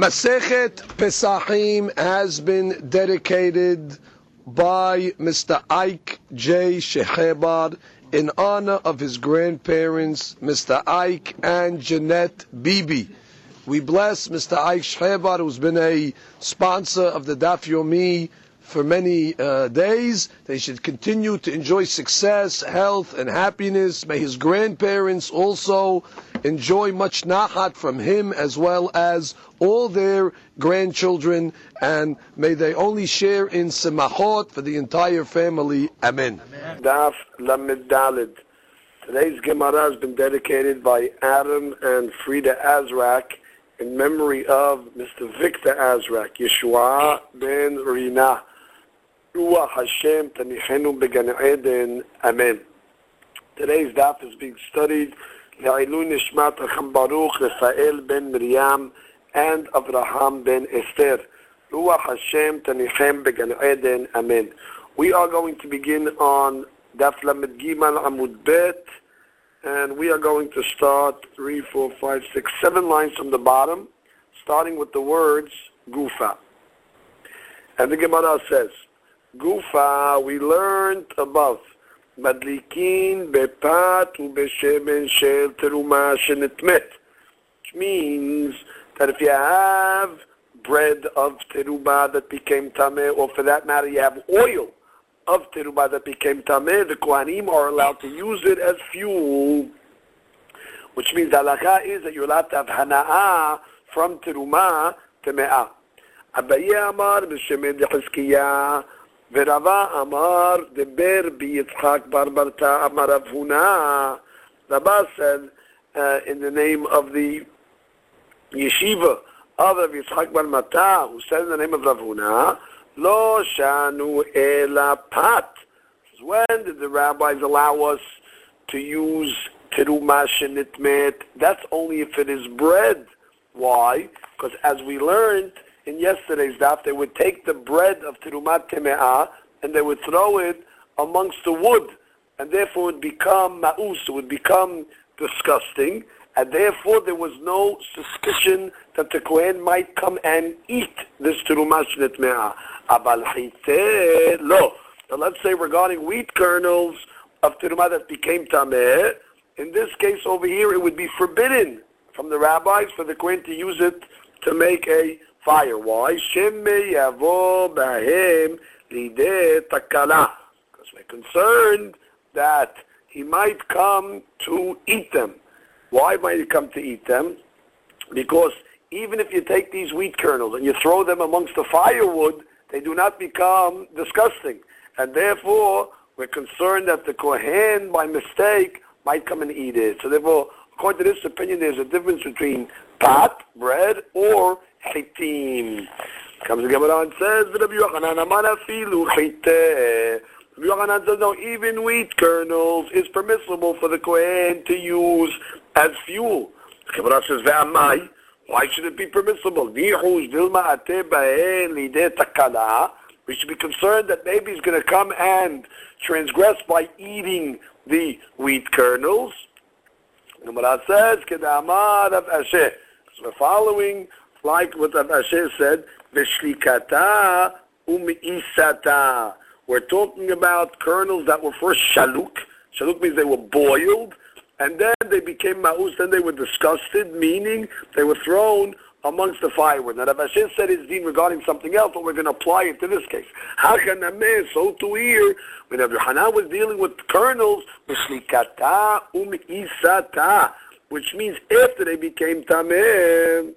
Masechet Pesachim has been dedicated by Mr. Ike J. Shehebar in honor of his grandparents, Mr. Ike and Jeanette Bibi. We bless Mr. Ike Shehebar, who's been a sponsor of the Dafiyomi for many days. They should continue to enjoy success, health, and happiness. May his grandparents also enjoy much nachat from him, as well as all their grandchildren, and may they only share in semachot for the entire family. Amen. Daf Lamed Daled. Today's Gemara has been dedicated by Adam and Frida Azrak in memory of Mr. Victor Azrak, Yeshua ben Rina. Ruach Hashem tanichenu began Eden. Amen. Today's daf is being studied Le'ilu Nishmat Racham Baruch Raphael ben Miriam and Avraham ben Esther. Ruach Hashem tanichem began Eden. Amen. We are going to begin on Daf Lamed Gimel Amud Bet, and we are going to start 3, 4, 5, 6, 7 lines from the bottom, starting with the words Gufa. And the Gemara says, Gufa, we learned above, Madlikin bepat ubesheben shel teruma shenetmet, which means that if you have bread of teruma that became tameh, or for that matter you have oil of teruma that became tameh, the Kohanim are allowed to use it as fuel, which means the halakha is that you're allowed to have hana'ah from teruma teme'ah. Abaye amar b'shem Yehizkiya, Verava Amar the Berbi Yitzchak Bar Barta Amar Ravuna. Rabba said in the name of the yeshiva of Rabbi Yitzchak Bar Matar, who said in the name of Ravuna, Lo Shanu Ela Pat. When did the rabbis allow us to use teruma shenitmet? That's only if it is bread. Why? Because as we learned in yesterday's daf, they would take the bread of Teruma Teme'ah and they would throw it amongst the wood, and therefore it would become ma'us, it would become disgusting, and therefore there was no suspicion that the Kohen might come and eat this Teruma Teme'ah. Abal Hiteh Lo. Now let's say regarding wheat kernels of Teruma that became Tameh, in this case over here it would be forbidden from the rabbis for the Kohen to use it to make a fire. Why? Shemei yavo b'hem lidei takala. Because we're concerned that he might come to eat them. Why might he come to eat them? Because even if you take these wheat kernels and you throw them amongst the firewood, they do not become disgusting. And therefore, we're concerned that the Kohen, by mistake, might come and eat it. So therefore, according to this opinion, there's a difference between pat, bread, or chitim. Comes the Gemara and says, Rabbi Yochanan amar afilu chiteh. Rabbi Yochanan says, no, even wheat kernels is permissible for the Kohen to use as fuel. The Gemara says, ve'amai, why should it be permissible? Nihush dilma ateh ba'en lideh takala. We should be concerned that maybe he's going to come and transgress by eating the wheat kernels. The Gemara says, kedamar Rav Asher. So we're following like what Rav Asher said, Veshlikata umisata. We're talking about kernels that were first shaluk. Shaluk means they were boiled, and then they became ma'us, then they were disgusted, meaning they were thrown amongst the firewood. Now Rav Asher said his deen regarding something else, but we're going to apply it to this case. Hakanameh, so to hear, when Rav Hanan was dealing with kernels, Veshlikata umisata, which means after they became tameh,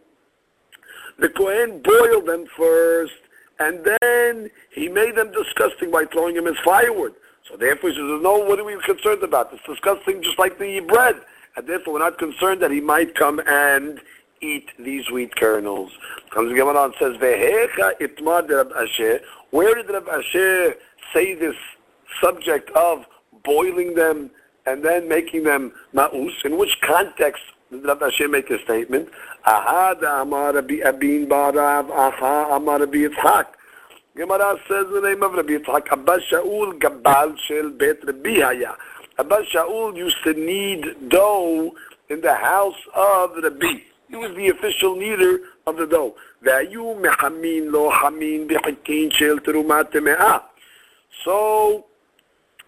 the Kohen boiled them first, and then he made them disgusting by throwing them as firewood. So therefore he says, no, what are we concerned about? It's disgusting just like the bread. And therefore we're not concerned that he might come and eat these wheat kernels. Comes the Gemara and says, Vehecha itmad Rab Asher. Where did Rab Asher say this subject of boiling them and then making them ma'us? In which context did Rab Asher make this statement? Ahada amar Rabbi Abin Barav, aha amar Rabbi Yitzchak. Gemara says the name of Rabbi Yitzchak, Abba Shaul gabal shel bet Rabbi Haya. Abba Shaul used to knead dough in the house of Rabbi. He was the official kneader of the dough. So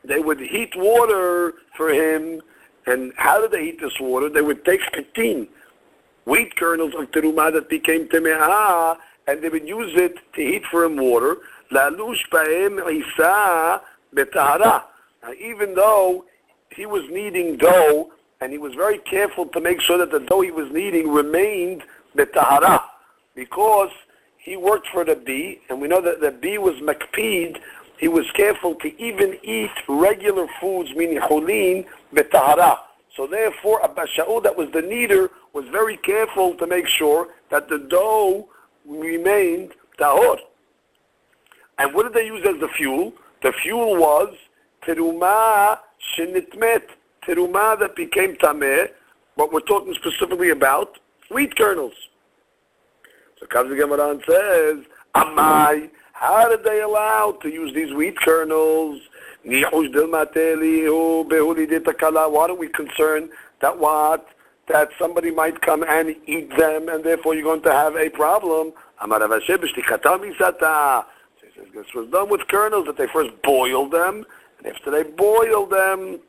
they would heat water for him. And how did they heat this water? They would take 15 wheat kernels of terumah that became teme'ah, and they would use it to heat for him water. Now, even though he was kneading dough, and he was very careful to make sure that the dough he was kneading remained betahara, because he worked for the bee, and we know that the bee was makpid. He was careful to even eat regular foods, meaning chulin, betahara. So therefore, Abba Shaul, that was the kneader, was very careful to make sure that the dough remained tahor. And what did they use as the fuel? The fuel was terumah shenitmet, terumah that became tameh. What we're talking specifically about, wheat kernels. So comes the Gemara and says, Amai, how did they allow to use these wheat kernels? Why don't we concern that what? That somebody might come and eat them, and therefore you're going to have a problem. So he says, this was done with kernels, that they first boiled them, and after they boiled them,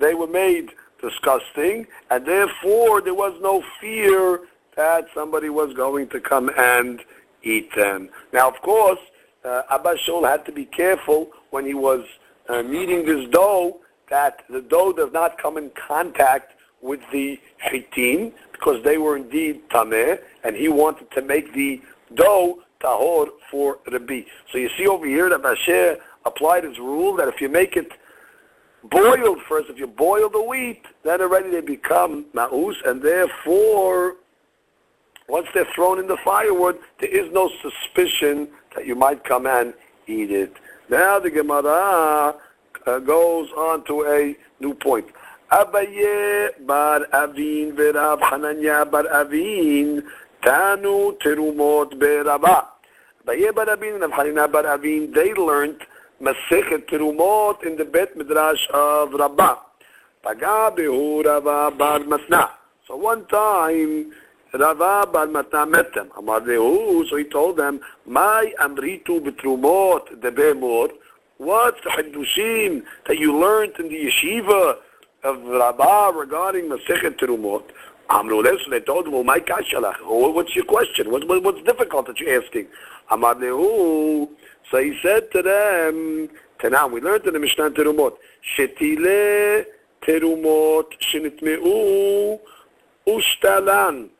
they were made disgusting, and therefore there was no fear that somebody was going to come and eat them. Now, of course, Abba Shaul had to be careful when he was kneading this dough, that the dough does not come in contact with the chitin, because they were indeed tameh, and he wanted to make the dough tahor for Rabbi. So you see over here that Rav Asher applied his rule that if you make it boiled first, if you boil the wheat, then already they become ma'us, and therefore, once they're thrown in the firewood, there is no suspicion that you might come and eat it. Now the Gemara goes on to a new point. Abaye bar Avin ve'Rav Hananya bar Avin Tanu terumot be'Rabba. Abaye bar Avin and Rav Hananya bar Avin, they learned Masechet terumot in the Bet Midrash of Rabba. Paga behu Rabbah bar Matna. So one time, Rabbah bar Matna met them. Amar lehu, so he told them, "Mai amritu b'terumot de'be'mor." What's the Hiddushim that you learned in the yeshiva of Rabbah regarding Masechet Terumot? Amru lehu, so they told him, "My kashalach, what's your question? What's difficult that you're asking?" Amar lehu, so he said to them, "Tanam, we learned in the Mishnah Terumot, shetile terumot shenitmeu ustalan."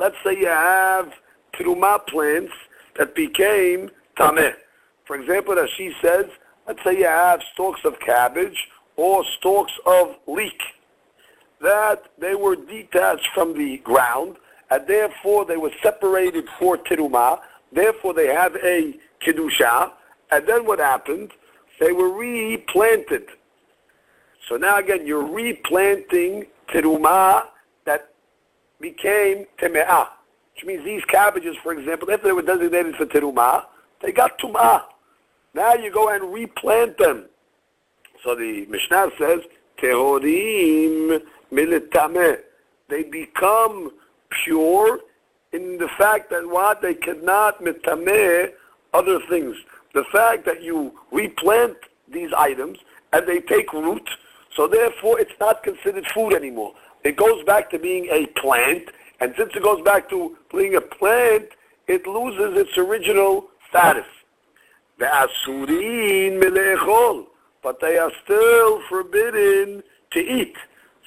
Let's say you have terumah plants that became tameh. For example, as she says, let's say you have stalks of cabbage or stalks of leek, that they were detached from the ground, and therefore they were separated for terumah, therefore they have a kedusha, and then what happened? They were replanted. So now again, you're replanting terumah that became teme'ah, which means these cabbages, for example, after they were designated for terumah, they got tum'ah. Now you go and replant them. So the Mishnah says, Tehorim militameh. They become pure in the fact that what? They cannot mitameh other things. The fact that you replant these items and they take root, so therefore it's not considered food anymore. It goes back to being a plant, and since it goes back to being a plant, it loses its original status. The asurin milechol, but they are still forbidden to eat.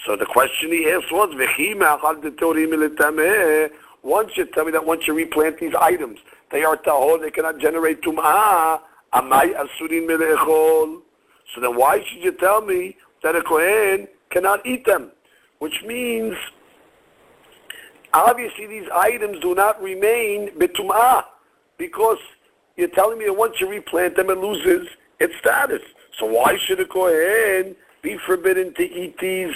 So the question he asked was, once you tell me that once you replant these items, they are tahor, they cannot generate tum'ah, amai asurin milechol. So then why should you tell me that a kohen cannot eat them? Which means, obviously these items do not remain betum'ah, because you're telling me that once you replant them, it loses its status. So why should a kohen be forbidden to eat these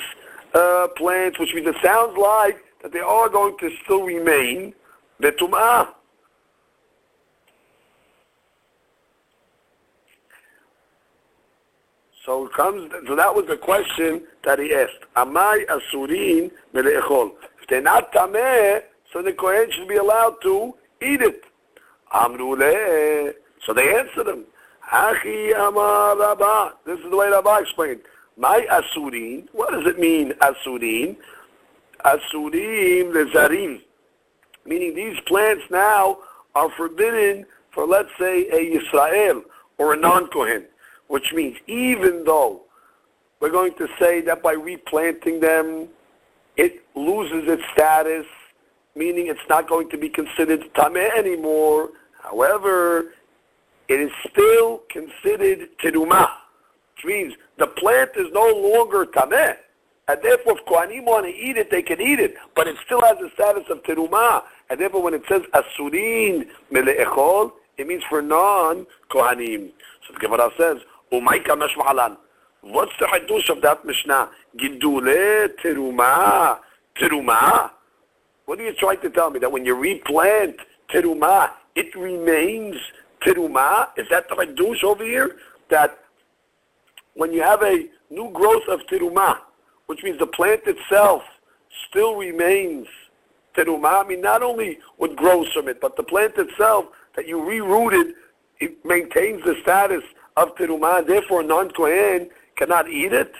plants? Which means it sounds like that they are going to still remain betum'ah. So that was the question that he asked. Amai asurin mele'echol. If they're not tameh, so the Kohen should be allowed to eat it. Amru leh. So they answered him. Hachi amar Rabba. This is the way Rabba explained. My asurim. What does it mean, asurim? Asurim lezarim. Meaning these plants now are forbidden for, let's say, a Yisrael or a non-Kohen. Which means even though we're going to say that by replanting them, it loses its status, meaning it's not going to be considered tameh anymore. However, it is still considered terumah, which means the plant is no longer tameh. And therefore, if Kohanim want to eat it, they can eat it. But it still has the status of terumah. And therefore, when it says asurin mele'echol, it means for non-Kohanim. So the Gemara says, Umayka mashma'alan. What's the hadush of that Mishnah? Gidule terumah. Terumah? What are you trying to tell me? That when you replant terumah, it remains terumah? Is that the hadush over here? That when you have a new growth of terumah, which means the plant itself still remains terumah. I mean, not only what grows from it, but the plant itself that you re-rooted, it maintains the status of terumah. Therefore, non-Kohen cannot eat it.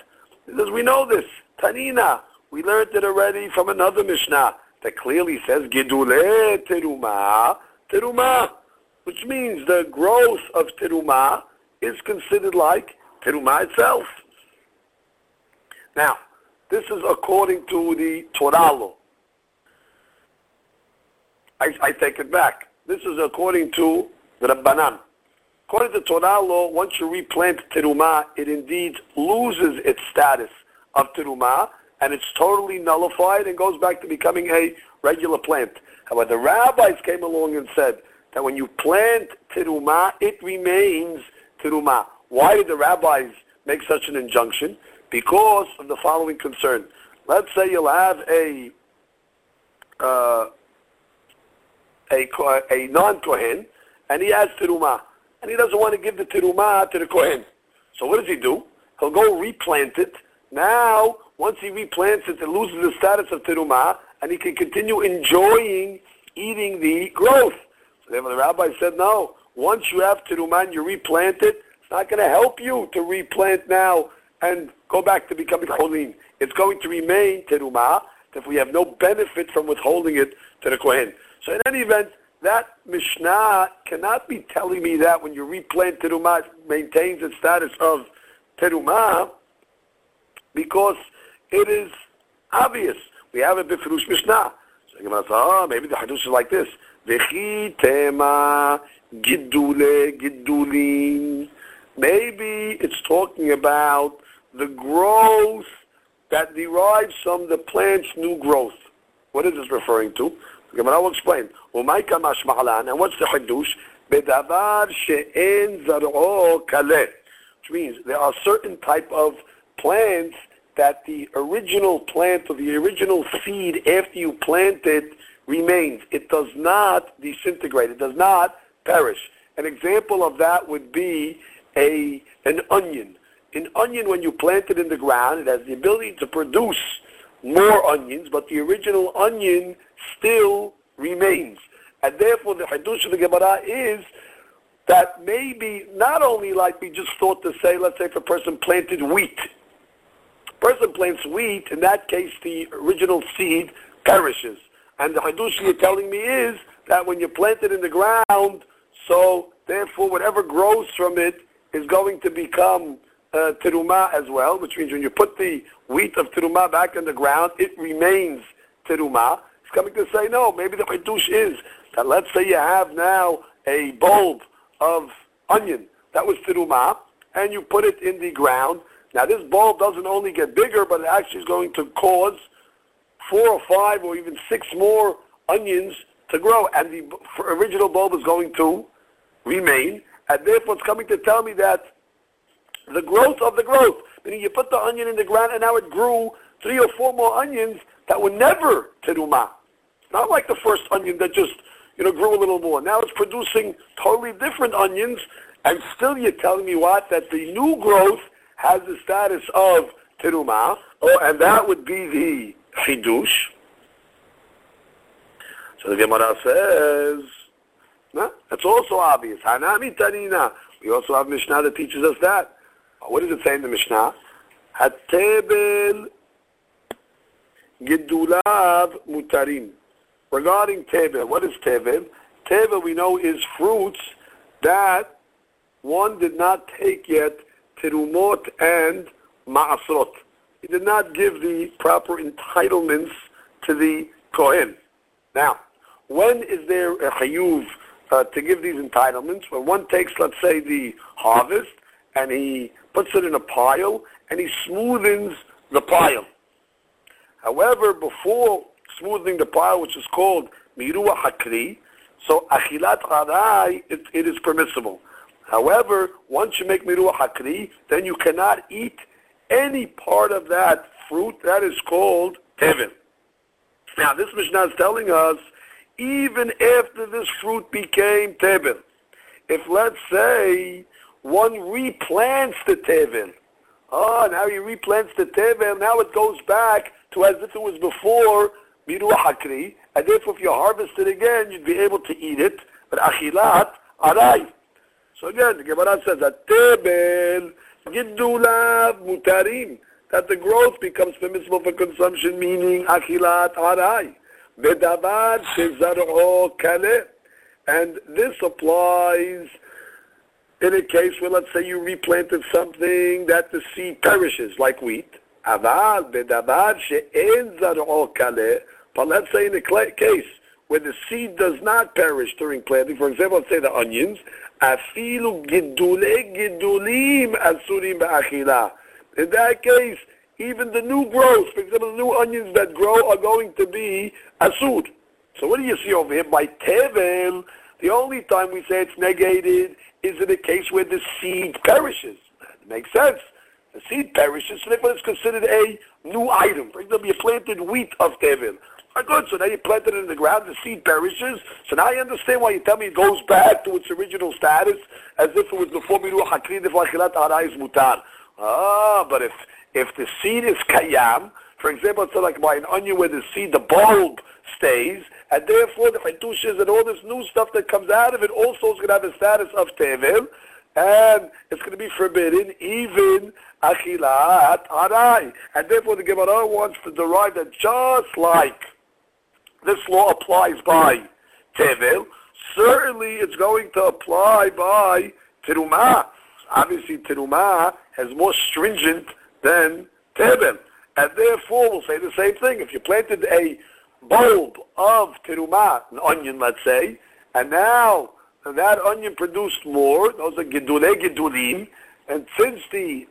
Because we know this. Tanina, we learned it already from another Mishnah that clearly says, Gedule terumah, terumah, which means the growth of terumah is considered like terumah itself. Now, this is according to the Torah law. I take it back. This is according to the Rabbanan. According to Torah law, once you replant terumah, it indeed loses its status of terumah, and it's totally nullified and goes back to becoming a regular plant. However, the rabbis came along and said that when you plant terumah, it remains terumah. Why did the rabbis make such an injunction? Because of the following concern. Let's say you'll have a non-Kohen, and he has terumah, and he doesn't want to give the terumah to the Kohen. So what does he do? He'll go replant it. Now, once he replants it, it loses the status of terumah, and he can continue enjoying eating the growth. So then the rabbi said, no, once you have terumah and you replant it, it's not going to help you to replant now and go back to becoming cholin. It's going to remain terumah if we have no benefit from withholding it to the Kohen. So in any event, that Mishnah cannot be telling me that when you replant terumah, it maintains its status of terumah, because it is obvious. We have a Bifirush Mishnah. So you're going to say, oh, maybe the Hadush is like this. Vechi tema gidule gidulin. Maybe it's talking about the growth that derives from the plant's new growth. What is this referring to? The Gemara will explain. Umayka mashma'alan. And what's the hadush? Bedavar she'en zar'o kaleh. Which means there are certain type of plants that the original plant or the original seed after you plant it remains. It does not disintegrate. It does not perish. An example of that would be an onion. An onion, when you plant it in the ground, it has the ability to produce more onions, but the original onion still remains. And therefore, the Hadush of the Gemara is that maybe not only like we just thought to say, let's say if a person planted wheat. A person plants wheat, in that case, the original seed perishes. And the Hadush you're telling me is that when you plant it in the ground, so therefore whatever grows from it is going to become terumah as well, which means when you put the wheat of terumah back in the ground, it remains terumah. It's coming to say, no, maybe the Hadush is that let's say you have now a bulb of onion that was terumah, and you put it in the ground. Now this bulb doesn't only get bigger, but it actually is going to cause 4 or 5 or even 6 more onions to grow, and the original bulb is going to remain, and therefore it's coming to tell me that the growth of the growth, meaning you put the onion in the ground and now it grew 3 or 4 more onions that were never terumah. Not like the first onion that just, grew a little more. Now it's producing totally different onions, and still you're telling me what? That the new growth has the status of terumah, and that would be the chidush. So the Gemara says, nah, that's also obvious. Hanami Tanina. We also have Mishnah that teaches us that. What does it say in the Mishnah? Hatebel Gedulav Mutarim. Regarding Tebel, what is Tebel? Tebel, we know, is fruits that one did not take yet Terumot and Ma'asrot. He did not give the proper entitlements to the Kohen. Now, when is there a Chayuv to give these entitlements? When one takes, let's say, the harvest, and he puts it in a pile, and he smoothens the pile. However, before smoothing the pile, which is called Miruah Hakri, so Achilat Harai, it is permissible. However, once you make Miruah Hakri, then you cannot eat any part of that fruit that is called Tevin. Now, this Mishnah is telling us, even after this fruit became Tevin, if, let's say, one replants the Tevin, now he replants the Tevin, now it goes back to as if it was before Miruah Hakri, and therefore if you harvest it again, you'd be able to eat it, but Achilat Arai. So again, the Gemara says that Tevin Gidulav Mutarim, that the growth becomes permissible for consumption, meaning Achilat Arai. Bedavad Shezar'o Kaleh. And this applies in a case where, let's say, you replanted something that the seed perishes, like wheat. Aval bedavad she'en zar'o kaleh. But let's say in a case where the seed does not perish during planting, for example, let's say the onions, afilu gidule gidulim asurim ba'achila. In that case, even the new growth, for example, the new onions that grow are going to be asud. So what do you see over here? By tevel, the only time we say it's negated is in a case where the seed perishes. That makes sense. The seed perishes, so therefore it's considered a new item. For example, you planted wheat of tevel. Oh, good, so now you planted it in the ground, the seed perishes. So now I understand why you tell me it goes back to its original status as if it was before Miruah Hakri, before Achilat Arai is mutar. But if the seed is kayam, for example, it's like by an onion where the seed, the bulb stays, and therefore the chaytushas and all this new stuff that comes out of it also is going to have a status of tevil, and it's going to be forbidden, even achilat arai. And therefore the Gemara wants to derive that just like this law applies by tevil, certainly it's going to apply by terumah. Obviously, terumah has more stringent than tevil. And therefore, we'll say the same thing. If you planted a bulb of terumah, an onion, let's say, and now that onion produced more, those are gidulei gidulim, and since the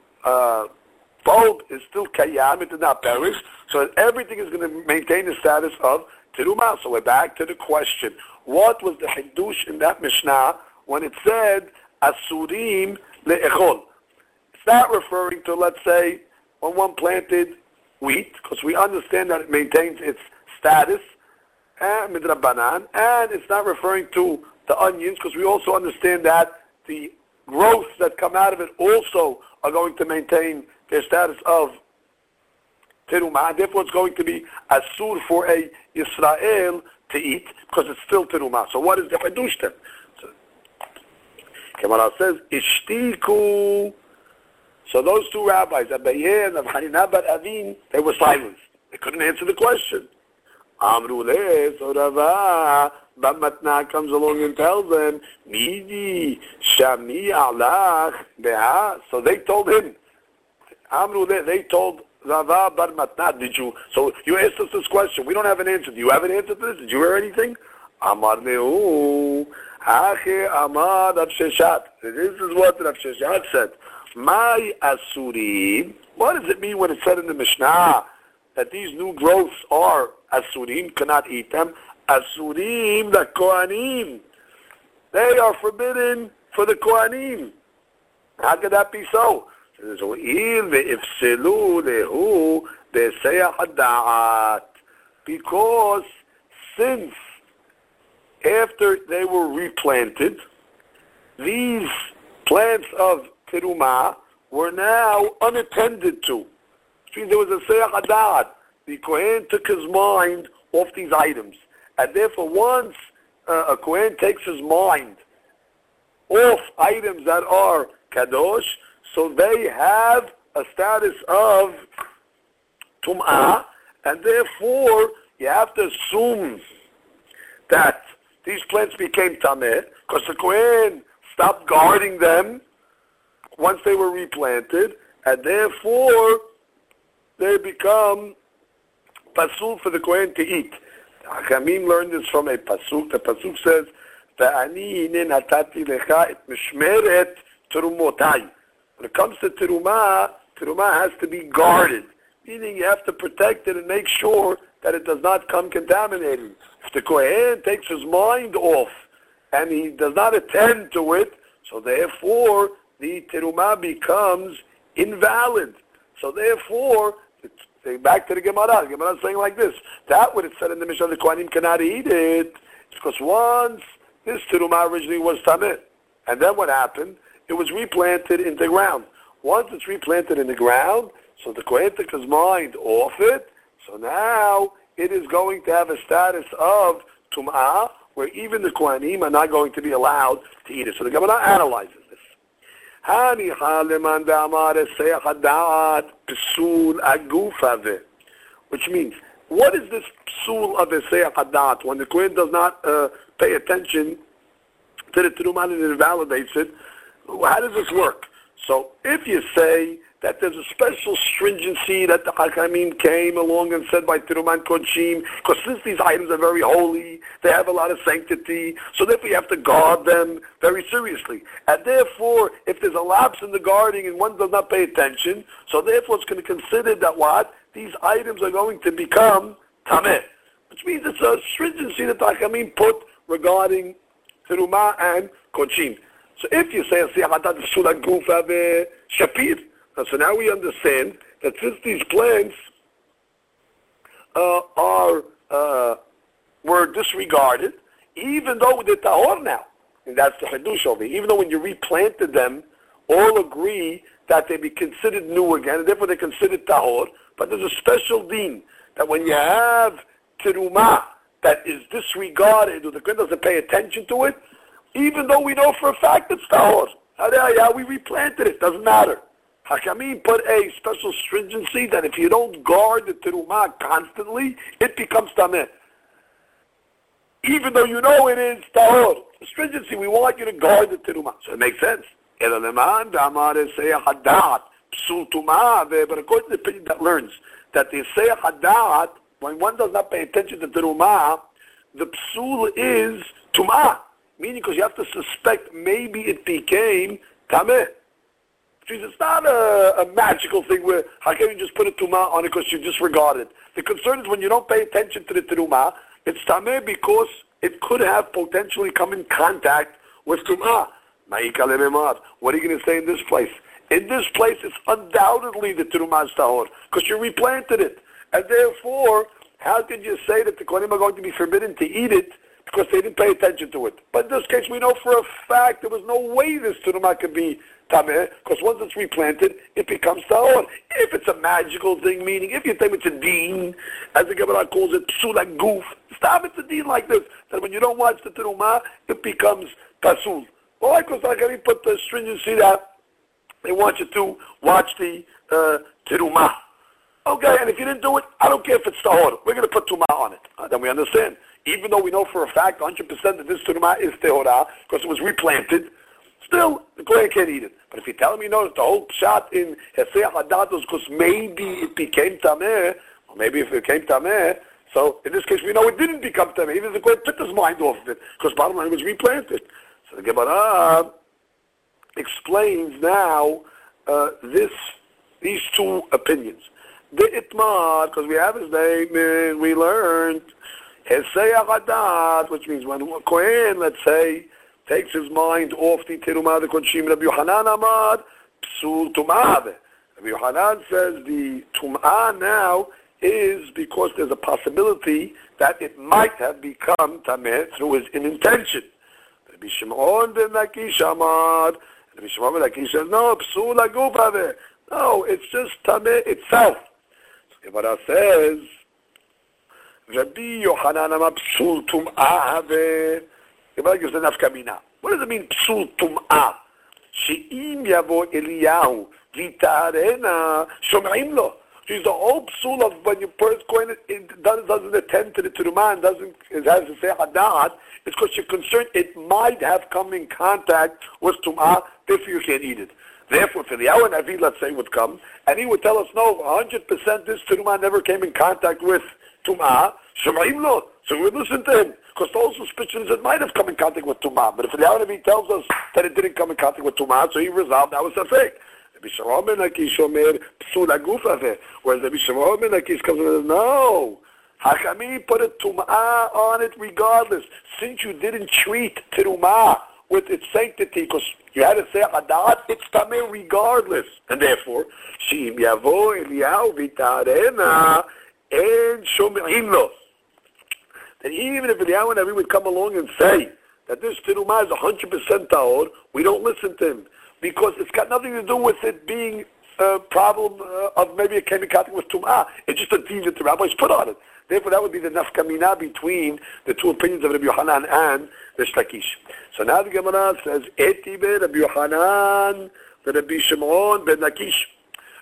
bulb is still kayam, it did not perish, so everything is going to maintain the status of terumah. So we're back to the question. What was the hidush in that Mishnah when it said, asurim le'echol? It's not referring to, let's say, when one planted wheat, because we understand that it maintains its status, and midrabanan, and it's not referring to the onions, because we also understand that the growths that come out of it also are going to maintain their status of terumah. Therefore, it's going to be asur for a Yisrael to eat, because it's still terumah. So what is the hadush then? Gemara says, ishtiku. So those two rabbis, Abaye and Abhananya bar Avin, they were silenced. They couldn't answer the question. Amruleh, so Rabbah bar Matna comes along and tells them, Midi, Shami alach beha. So they told him, Amruleh, they told Rabbah bar Matna, did you? So you asked us this question. We don't have an answer. Do you have an answer to this? Did you hear anything? Amarnehu, Hache Amar Rav Sheshat. This is what Rav Sheshat said. My asurim. What does it mean when it said in the Mishnah that these new growths are asurim, cannot eat them? Asurim the kohanim. They are forbidden for the kohanim. How could that be so? Because since after they were replanted, these plants of terumah were now unattended to. Which means there was a seyach adat. The Kohen took his mind off these items. And therefore, once a Kohen takes his mind off items that are kadosh, so they have a status of tum'ah, and therefore you have to assume that these plants became tameh, because the Kohen stopped guarding them once they were replanted, and therefore they become pasul for the Kohen to eat. Hakamim learned this from a pasuk. The pasuk says, "Va'ani hine natati lecha et mishmeret terumotai." When it comes to terumah, terumah has to be guarded, meaning you have to protect it and make sure that it does not come contaminated. If the Kohen takes his mind off and he does not attend to it, so therefore the terumah becomes invalid. So therefore, back to the Gemara is saying like this, that what it said in the Mishnah, the Kohanim cannot eat it, because once this terumah originally was tameh, and then what happened? It was replanted in the ground. Once it's replanted in the ground, so the Kohen took his mind off it, so now it is going to have a status of tum'ah, where even the Kohanim are not going to be allowed to eat it. So the Gemara analyzes this. Which means, what is this psul of eseyach hadat, when the Kohen does not pay attention to the terumah and invalidates it? How does this work? So if you say that there's a special stringency that the Hakamim came along and said by Tiruman Kodshim, because since these items are very holy, they have a lot of sanctity, so therefore you have to guard them very seriously. And therefore, if there's a lapse in the guarding and one does not pay attention, so therefore it's going to consider that what? These items are going to become Tameh. Which means it's a stringency that the Hakamim put regarding Tirumah and Kodshim. So if you say, so now we understand that since these plants were disregarded, even though they're tahor now, and that's the Hadush over here, even though when you replanted them, all agree that they be considered new again, and therefore they're considered tahor, but there's a special deen that when you have terumah that is disregarded, or the Kohen doesn't pay attention to it, even though we know for a fact it's tahor. We replanted it, doesn't matter. Hakamim put a special stringency that if you don't guard the terumah constantly, it becomes tameh. Even though you know it is tahor. Stringency, we want you to guard the terumah. So it makes sense. But according to the opinion that learns that the eseyach hadat, when one does not pay attention to terumah, the psul is tumah. Meaning, because you have to suspect maybe it became tameh. It's not a magical thing where how can you just put a tumah on it because you disregard it. The concern is when you don't pay attention to the terumah, it's tameh because it could have potentially come in contact with tumah. What are you going to say in this place? In this place, it's undoubtedly the terumah is tahor because you replanted it, and therefore, how could you say that the Kohanim are going to be forbidden to eat it? Because they didn't pay attention to it. But in this case, we know for a fact there was no way this terumah could be tameh, because once it's replanted, it becomes tahor. If it's a magical thing, meaning if you think it's a deen, as the Gemara calls it, psula goof, stop, it's a deen like this, that when you don't watch the terumah, it becomes pasul. Well, because I can put the stringency that they want you to watch the terumah. Okay, and if you didn't do it, I don't care if it's tahor. We're going to put tumah on it. Then we understand. Even though we know for a fact 100% that this terumah is tehorah, because it was replanted, still, the Kohen can't eat it. But if you tell me, no, the whole shot in Heseyach Hadat was because maybe it became tameh, or maybe if it became tameh, so in this case we know it didn't become tameh, even if the Kohen took his mind off of it, because bottom line, it was replanted. So the Gemara explains now these two opinions. The Itmar, because we have his name, and we learned Heseyach Hadat, which means when a Kohen, let's say, takes his mind off the Terumah, the Kodshim, Rabbi Yochanan Amar, Psul Tumah. Rabbi Yochanan says the Tum'ah now is because there's a possibility that it might have become Tameh through his intention. Rabbi Shimon ben Lakish Amar, Rabbi Shimon ben Lakish says, no, Psul Agufaveh. No, it's just Tameh itself. So Gemara says, Rabbi Yochanan psul tum'ah have. Gemara gives the nafka mina. What does it mean psul tum'ah? She'im yavo Eliyahu v'tarena shom'im lo. She's the whole psul of when you first coin it. It doesn't attend to the turuman. Doesn't it has to say hadat? It's because you're concerned it might have come in contact with tum'ah. Therefore, you can't eat it. Therefore, if Eliyahu and Avi, let's say, would come, and he would tell us, no, 100% this Tumah never came in contact with Tumah, Shemaim lo, so we listen to him. Because those suspicions, it might have come in contact with Tumah. But if Eliyahu and Avi tells us that it didn't come in contact with Tumah, so he resolved that was a fake. Rabbi Shimon ben Naki shomer psul aguf, whereas Rabbi Shimon ben Naki comes and says, no, Hachami put a Tumah on it regardless, since you didn't treat Tumah with its sanctity, because you had to say Hadat, it's Tameh regardless. And therefore, Shim Yavo Eliyahu V'Tarena and Shom'im Lo. That even if Eliyahu and Avi would come along and say that this Terumah is 100% Tahor, we don't listen to him, because it's got nothing to do with it being a problem of maybe it came in contact with Tum'ah. It's just a deed that the rabbis put on it. Therefore, that would be the nafka mina between the two opinions of Rabbi Yochanan and the Shlakish. So now the Gemara says, Eti be Rabbi Yochanan, Rabbi Shimon ben Lakish.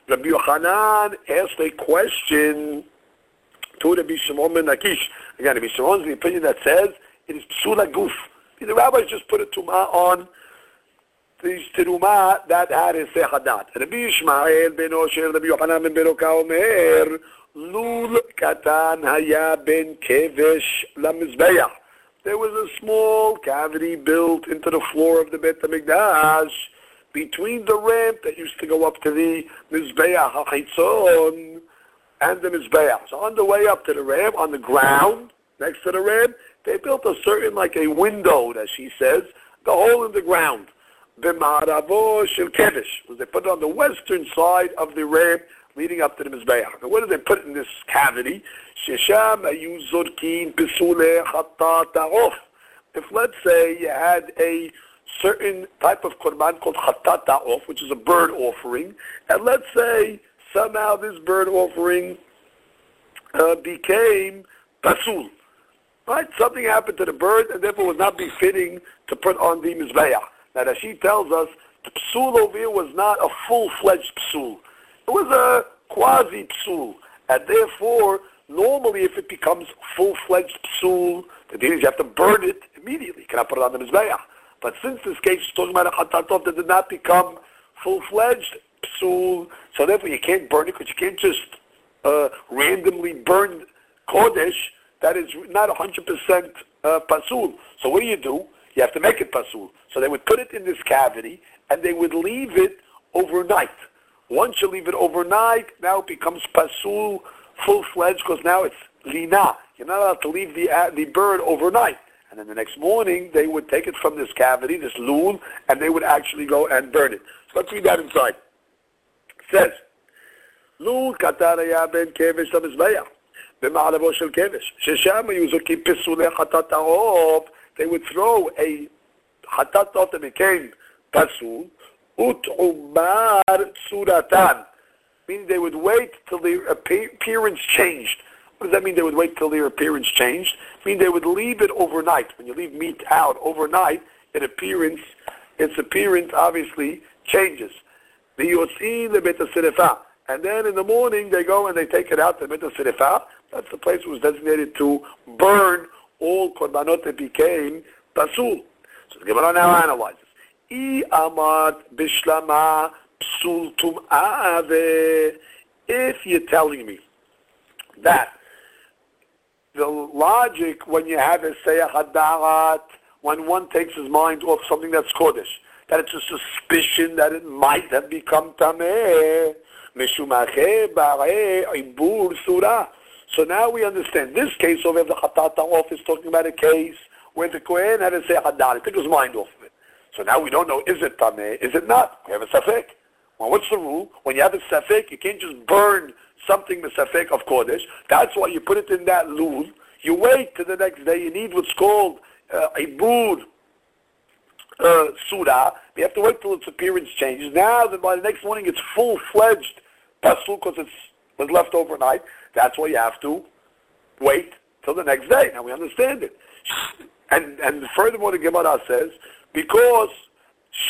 Rabbi Yochanan asked a question to Rabbi Shimon ben Lakish. Again, Rabbi Shimon is the opinion that says, it is psula guf. The rabbis just put a tumah on the terumah that had a sechadat. Rabbi Ishmael ben Osher, Rabbi Yochanan ben Beroka Omer, Lul katan haya ben kevesh lamizbeach. There was a small cavity built into the floor of the Beit HaMikdash between the ramp that used to go up to the mizbeach hachitzon and the mizbeach. So on the way up to the ramp, on the ground next to the ramp, they built a certain like a window, as she says, the hole in the ground. B'maravo shel kevesh. They put it on the western side of the ramp leading up to the Mizbeach. And what did they put in this cavity? Shesham ayu zorkin pesule chatat ta'of. If, let's say, you had a certain type of korban called chatat ta'of, which is a bird offering, and let's say somehow this bird offering became pasul, right? Something happened to the bird, and therefore was not befitting to put on the Mizbeach. Now, as she tells us, the psul over here was not a full-fledged psul. It was a quasi psul, and therefore, normally, if it becomes full-fledged psul, the deal is you have to burn it immediately. You cannot put it on the mizbeach. But since this case is talking about a chatatov that did not become full-fledged psul, so therefore you can't burn it, because you can't just randomly burn kodesh that is not 100% pasul. So what do? You have to make it pasul. So they would put it in this cavity, and they would leave it overnight. Once you leave it overnight, now it becomes pasul, full-fledged, because now it's lina. You're not allowed to leave the bird overnight. And then the next morning, they would take it from this cavity, this lul, and they would actually go and burn it. So let's read that inside. It says, Lul kataraya ben kevesh lamizbeach, b'ma'alavo shel kevesh, shesham yuzuki pesulei chatat ta'of. They would throw a chatat ta'of that became pasul, Ut'umar suratan, meaning they would wait till their appearance changed. What does that mean? They would wait till their appearance changed. I mean, they would leave it overnight. When you leave meat out overnight, its appearance obviously changes. The yotzi lebet ha'sirifah, and then in the morning they go and they take it out to bet ha'sirifah. That's the place that was designated to burn all korbanot that became pasul. So the Gemara now analyzes. If you're telling me that the logic when you have a seyah hadarat, when one takes his mind off something that's kodesh, that it's a suspicion that it might have become tameh, meshumacheh bareh ibur surah. So now we understand. This case over the chatat ta'of is talking about a case where the Kohen had a seyah hadarat. He took his mind off of it. So now we don't know, is it tameh, is it not? We have a safek. Well, what's the rule? When you have a safek, you can't just burn something with safek of kodesh. That's why you put it in that lul. You wait till the next day. You need what's called ibud surah. You have to wait till its appearance changes. Now, then by the next morning, it's full-fledged pasul because it was left overnight. That's why you have to wait till the next day. Now we understand it. And furthermore, the Gemara says, because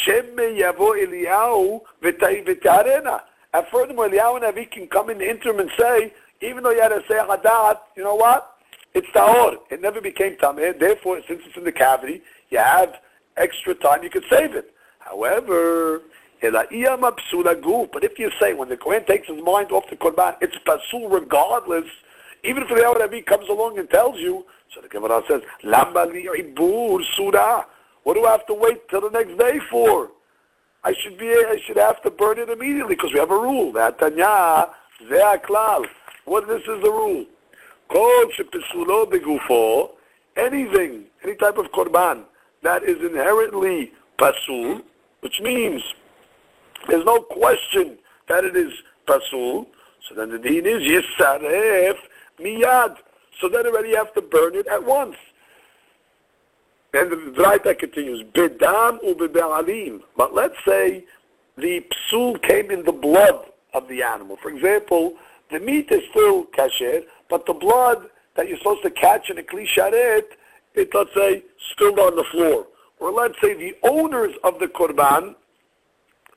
Shem Yavo Eliyahu v'tarena. And furthermore, Eliyahu Navi can come in the interim and say, even though you had a say hadat, you know what? It's tahor. It never became tameh. Therefore, since it's in the cavity, you have extra time. You could save it. However, but if you say when the Kohen takes his mind off the korban, it's pasul regardless. Even if the Eliyahu Navi comes along and tells you, so the Gemara says, "Lama li ibur surah." What do I have to wait till the next day for? I should have to burn it immediately because we have a rule. That tanya ze'aklal. What this is the rule. Kol shepesulo begufo. Anything, any type of korban that is inherently pasul, which means there's no question that it is pasul. So then the deen is yisaref miyad. So then already you have to burn it at once. And the Braita continues, Bidam u'be'alim. But let's say the psul came in the blood of the animal. For example, the meat is still kasher, but the blood that you're supposed to catch in a kli sharet, it, let's say, spilled on the floor. Or let's say the owners of the korban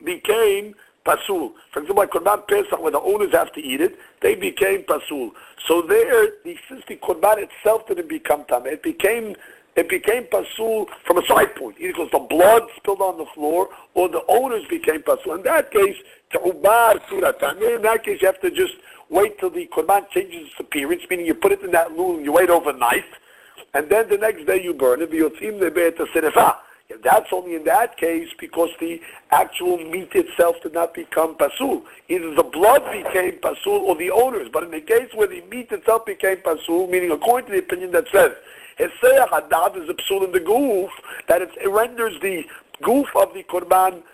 became pasul. For example, like Korban Pesach, where the owners have to eat it, they became pasul. So there, since the korban itself didn't become tam, it became pasul from a side point, either because the blood spilled on the floor or the owners became pasul. In that case, in that case, you have to just wait till the korban changes its appearance, meaning you put it in that lul and you wait overnight, and then the next day you burn it. That's only in that case because the actual meat itself did not become pasul. Either the blood became pasul or the owners. But in the case where the meat itself became pasul, meaning according to the opinion that says, Heseyach Hadav is a psul in the goof, that it renders the goof of the korban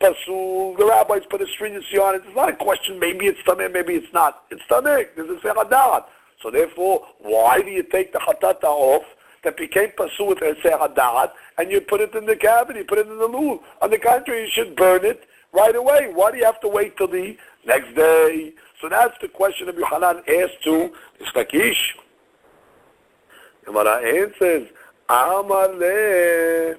pasul. The rabbis put a stringency on it. It's not a question, maybe it's tameh, maybe it's not. It's tameh. This is Heseyach Hadav. So therefore, why do you take the chatata off that became pasul with Heseyach Hadav and you put it in the cavity, put it in the lul? On the contrary, you should burn it right away. Why do you have to wait till the next day? So that's the question Rabbi Yochanan asked to Lakish. Gemara answers, Amaleh.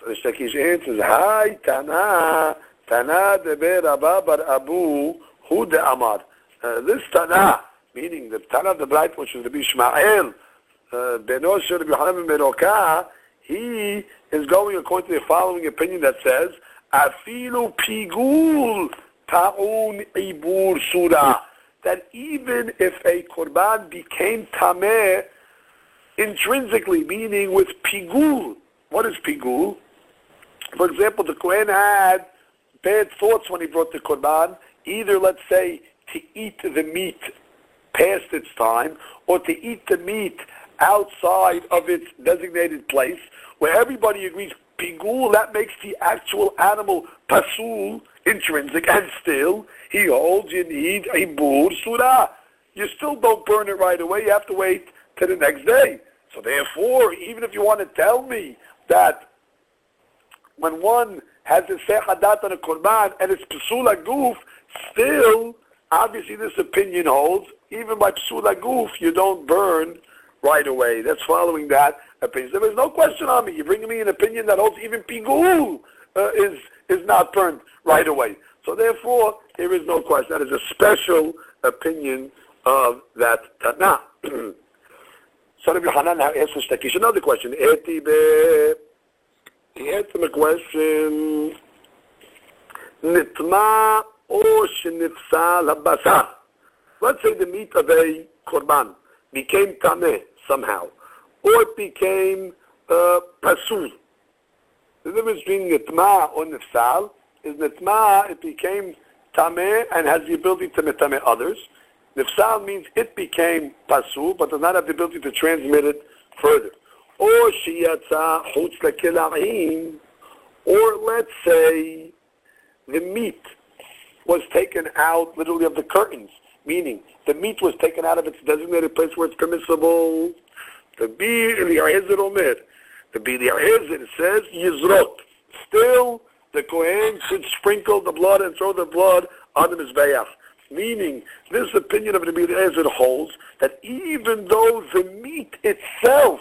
So the Shakish answers, Hai Tana debe Rabba bar Abu Hu de Amar. This Tana, meaning the Tana of the Bright, which is Rabbi Ishmael, Ben Osher, Rabbi Yochanan ben Meroka, he is going according to the following opinion that says, Afilu pigul ta'un ibur surah. That even if a korban became tameh, intrinsically, meaning with pigul. What is pigul? For example, the Kohen had bad thoughts when he brought the korban, either, let's say, to eat the meat past its time, or to eat the meat outside of its designated place, where everybody agrees pigul, that makes the actual animal pasul, intrinsic, and still, he holds you need a ibur surah. You still don't burn it right away, you have to wait to the next day. So therefore, even if you want to tell me that when one has a sechadat on a korban and it's psula guf, still, obviously this opinion holds, even by psula guf, you don't burn right away. That's following that opinion. There is no question on me. You're bringing me an opinion that holds even pigul is not burned right away. So therefore, there is no question. That is a special opinion of that Tana. So Rabbi Hanan now answers Takish another question. He asked him a question. Nitma o shenifsal habasar. Let's say the meat of a korban became tameh somehow, or it became pasul. The difference between nitma or nifsal is nitma, it became tameh and has the ability to metameh others. Nifsal means it became pasul, but does not have the ability to transmit it further. Or let's say the meat was taken out literally of the curtains, meaning the meat was taken out of its designated place where it's permissible. The B'li Ha'ezer says, Yizrot. Still, the Kohen should sprinkle the blood and throw the blood on the Mizbeach. Meaning, this opinion of Rabbi Eliezer holds that even though the meat itself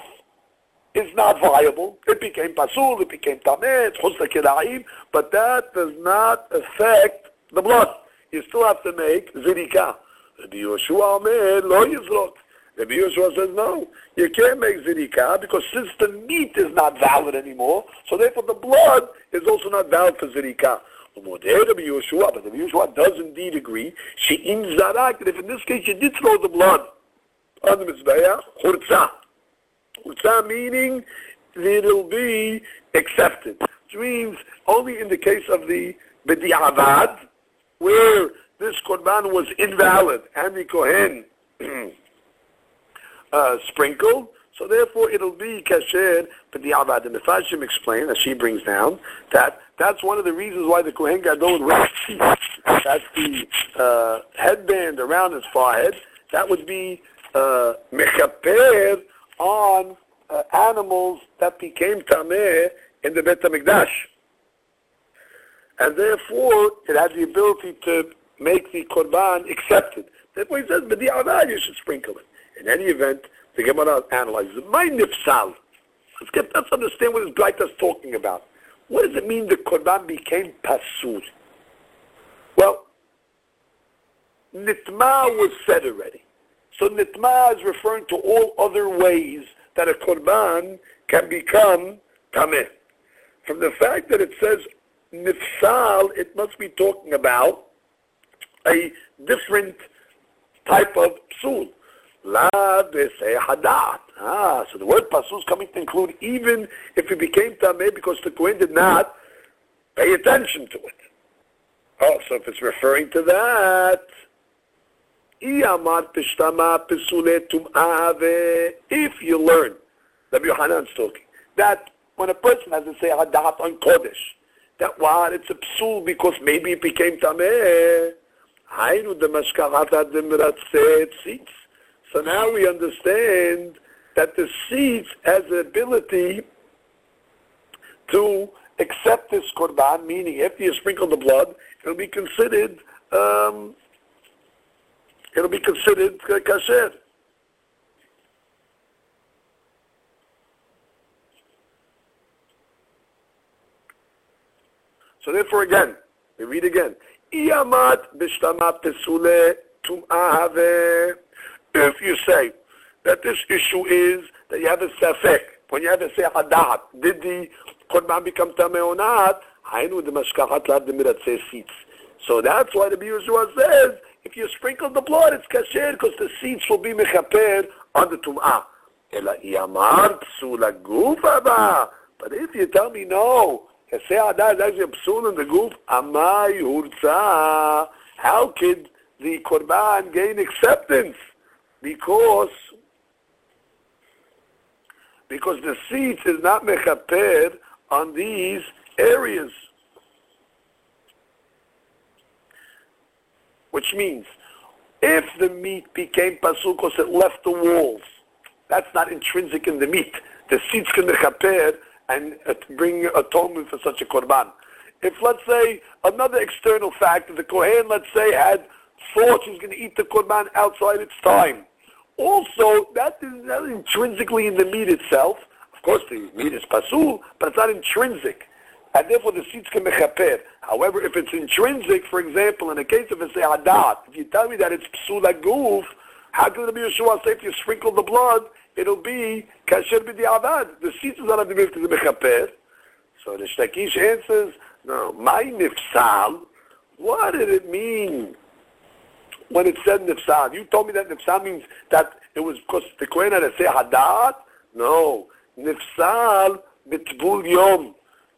is not viable, it became pasul, it became tameh, chutz l'kiraim, but that does not affect the blood. You still have to make zirika. Rabbi Yoshua Ameh lo yizrok. Rabbi Yoshua says no, you can't make zirika because since the meat is not valid anymore, so therefore the blood is also not valid for zirika. But Rabbi Yoshua does indeed agree. She'im zarak, that if in this case you did throw the blood on the mizbeach, churtza. Churtza meaning it'll be accepted. Which means only in the case of the b'diavad, where this korban was invalid and the kohen sprinkled. So therefore, it'll be kasher. But the Abad and the Mefashim explain, as she brings down, that that's one of the reasons why the Kohen Gadol wraps the headband around his forehead. That would be mechaper on animals that became tameh in the Bet HaMikdash. And therefore, it has the ability to make the korban accepted. Therefore, he says, but the Abad, you should sprinkle it. In any event, the Gemara analyzes it. My nifsal. Let's understand what this Braita is talking about. What does it mean the Korban became pasur? Well, nitma was said already. So nitma is referring to all other ways that a Korban can become tameh. From the fact that it says nifsal, it must be talking about a different type of psul. La b'sei hadat. So the word pasul is coming to include even if it became tameh because the Kohen did not pay attention to it. Oh, so if it's referring to that, if you learn, Rabbi Yochanan is talking, that when a person has to say hadat on kodesh, that while it's a psul because maybe it became tameh, haynu demashkarat demiratzeh tzitz. So now we understand that the seeds has the ability to accept this korban, meaning after you sprinkle the blood, it'll be considered kasher. So therefore, again, we read again. Iyamat b'shtama pesule tum'ahave. If you say that this issue is that you have a safek, when you have a sehadat, did the korban become tameh or not? So that's why the B'Yushua says, if you sprinkle the blood, it's kasher, because the seeds will be mechaper on the tum'ah. But if you tell me no, a sehadat is actually a psul in the goof, amay hurtza, how could the korban gain acceptance? Because the seeds is not mechaper on these areas. Which means, if the meat became pasul because it left the walls, that's not intrinsic in the meat. The seeds can mechaper and bring atonement for such a korban. If, let's say, another external factor, the Kohen, let's say, had thought he's going to eat the korban outside its time, also, that is not intrinsically in the meat itself. Of course, the meat is pasul, but it's not intrinsic. And therefore, the seeds can mechaper. However, if it's intrinsic, for example, in the case of a sehadat, if you tell me that it's psul aguf, how can the Yeshua say if you sprinkle the blood, it'll be kasher b'diavad? The seeds is not have to be mechaper. So the Shtakish answers, no, my nifsal, what did it mean? When it said nifsal, you told me that nifsal means that it was because the Kohen had to say hadat? No. Nifsal b'tbul yom.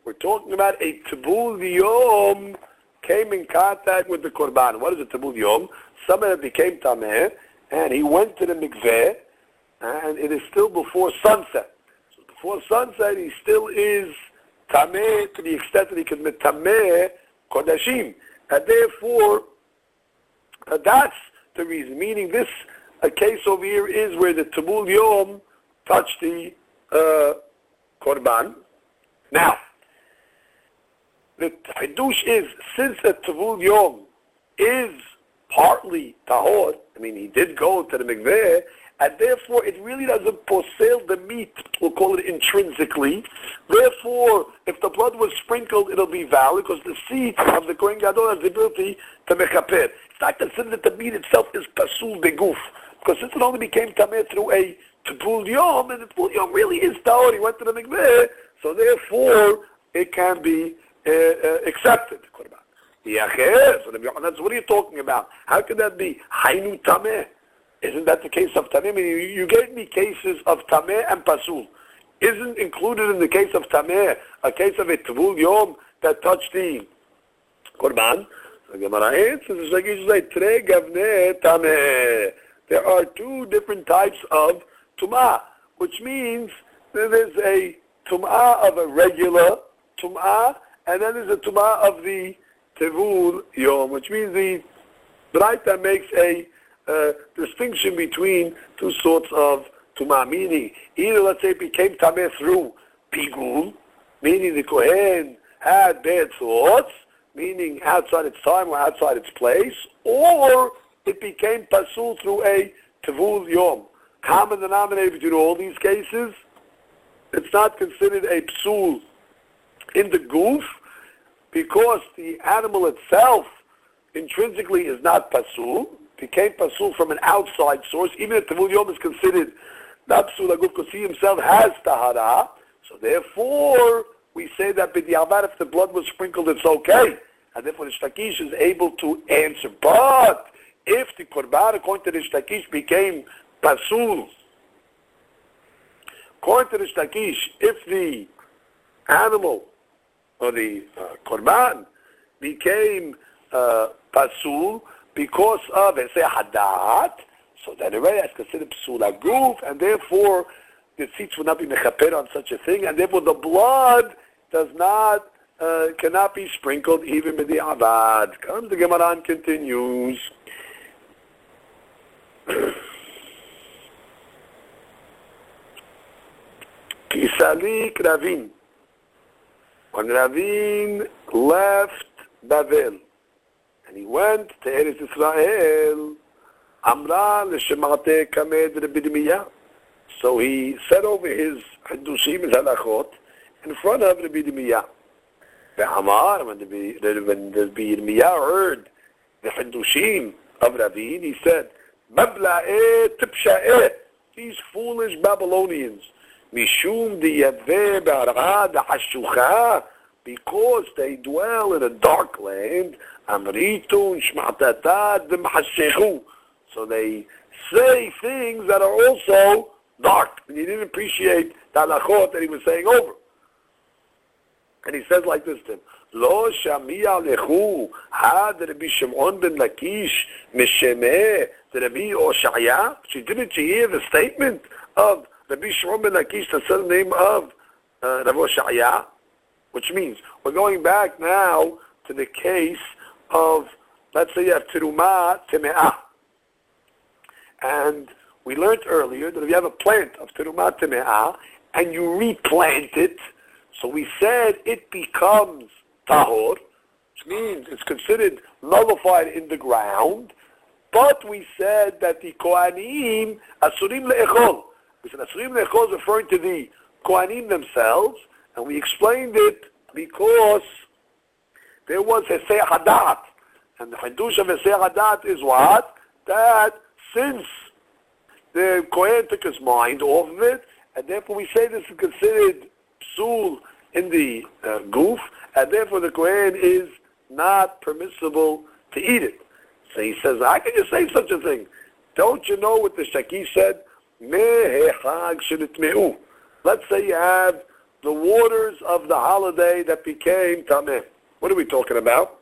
We're talking about a tbul yom came in contact with the korban. What is a tbul yom? Someone that became tameh, and he went to the mikveh, and it is still before sunset. So before sunset, he still is tameh to the extent that he can metameh kodashim. And therefore, that's the reason. Meaning this case over here is where the Tabul Yom touched the Korban. Now, the Hidush is, since the Tabul Yom is partly tahor, I mean, he did go to the mikveh, and therefore it really doesn't posel the meat, we'll call it intrinsically. Therefore, if the blood was sprinkled, it'll be valid, because the seed of the Kohen Gadol has the ability to mechaper. It's not considered that the meat itself is pasul beguf, because since it only became tameh through a tibul yom, and the tibul yom really is tahor, he went to the mikveh, so therefore it can be accepted. So that's what are you talking about? How could that be? Hainu tameh. Isn't that the case of tameh? You gave me cases of tameh and pasul. Isn't included in the case of tameh a case of a tevul yom that touched the korban? So Gemara answers like you say, tre gavne tameh. There are two different types of tumah, which means there is a tumah of a regular tumah, and then there's a tumah of the Tevul Yom, which means the Braita makes a distinction between two sorts of Tumah, meaning either, let's say, it became Tameh through Pigul, meaning the Kohen had bad thoughts, meaning outside its time or outside its place, or it became Pasul through a Tevul Yom. Common denominator between all these cases, it's not considered a Psul in the goof, because the animal itself intrinsically is not pasul, became pasul from an outside source, even if Tevul Yom is considered not pasul aguf, because he himself has tahara, so therefore we say that b'diavad, if the blood was sprinkled, it's okay, and therefore the Shtakish is able to answer. But if the korban, according to the Shtakish, became pasul, according to the Shtakish, if the animal or the korban became pasul because of hadat, so that already that's considered pasul aguf, and therefore the seats would not be mechaper on such a thing, and therefore the blood does not cannot be sprinkled even with the avad. Comes the Gemara and continues. Kisalik Ravin. When Ravin left Babel and he went to Eretz Israel, Amra l'shemate kamed Rabbidimia. So he said over his hadushim and halachot in front of Rabbidimia. Ve'amar, when Rabbidimia heard the hadushim of Ravin, he said, "Babla'e tipsha'e, these foolish Babylonians." Because they dwell in a dark land, so they say things that are also dark. And he didn't appreciate the halachot that he was saying over. And he says like this to him, Lo shamia lechu had Rabbi Shimon ben Lakish meshemeh Rabbi Oshaya. Didn't you hear the statement of Rabbi Shimon ben Lakish, the surname of Rav Oshaya, which means we're going back now to the case of, let's say you have Terumah Teme'ah. And we learned earlier that if you have a plant of Terumah Teme'ah and you replant it, so we said it becomes Tahor, which means it's considered nullified in the ground, but we said that the Kohanim Asurim Le'echol. We said Asurim Le'echol is referring to the Kohanim themselves, and we explained it because there was Hesei Hadat. And the Hindush of Hesei Hadat is what? That since the Kohen took his mind off of it, and therefore we say this is considered psul in the goof, and therefore the Kohen is not permissible to eat it. So he says, how can you say such a thing? Don't you know what the Shaki said? Let's say you have the waters of the holiday that became Tameh. What are we talking about?